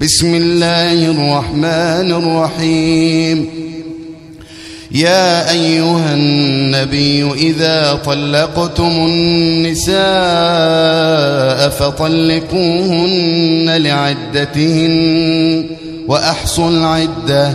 بسم الله الرحمن الرحيم. يا أيها النبي إذا طلقتم النساء فطلقوهن لعدتهن وأحصوا العدة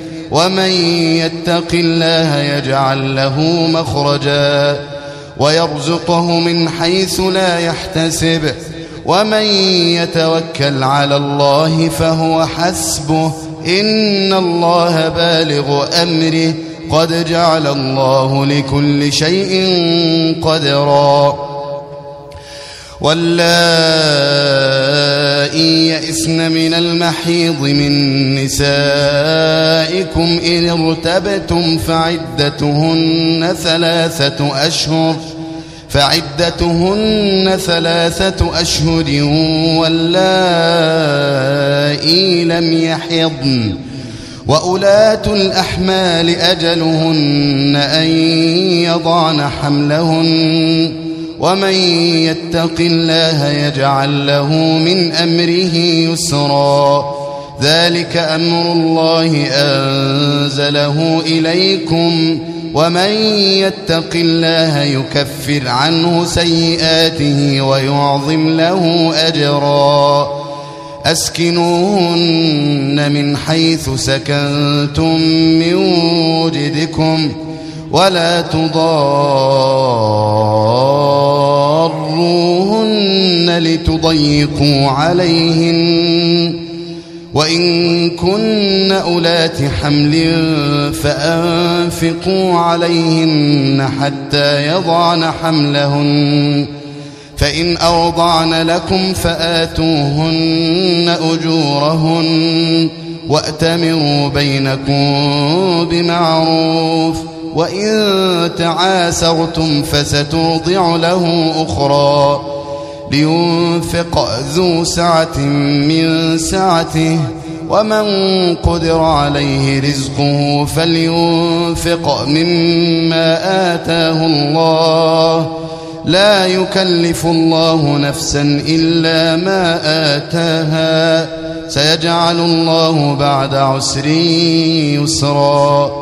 ومن يتق الله يجعل له مخرجا ويرزقه من حيث لا يحتسب ومن يتوكل على الله فهو حسبه إن الله بالغ أمره قد جعل الله لكل شيء قدرا. واللائي يئسن من المحيض من نسائكم إن ارتبتم فعدتهن ثلاثة أشهر واللائي لم يحضن وأولاة الأحمال أجلهن أن يضعن حملهن ومن يتق الله يجعل له من أمره يسرا. ذلك أمر الله أنزله إليكم ومن يتق الله يكفر عنه سيئاته ويعظم له أجرا. أسكنوهن من حيث سكنتم من وجدكم ولا تضاروهن لتضيقوا عليهن وإن كن أولات حمل فأنفقوا عليهن حتى يضعن حملهن فإن أرضعن لكم فآتوهن أجورهن وأتمروا بينكم بمعروف وإن تعاسرتم فسترضع له أخرى. لينفق ذو سعة من سعته ومن قدر عليه رزقه فلينفق مما آتاه الله لا يكلف الله نفسا إلا ما آتاها سيجعل الله بعد عسر يسرا.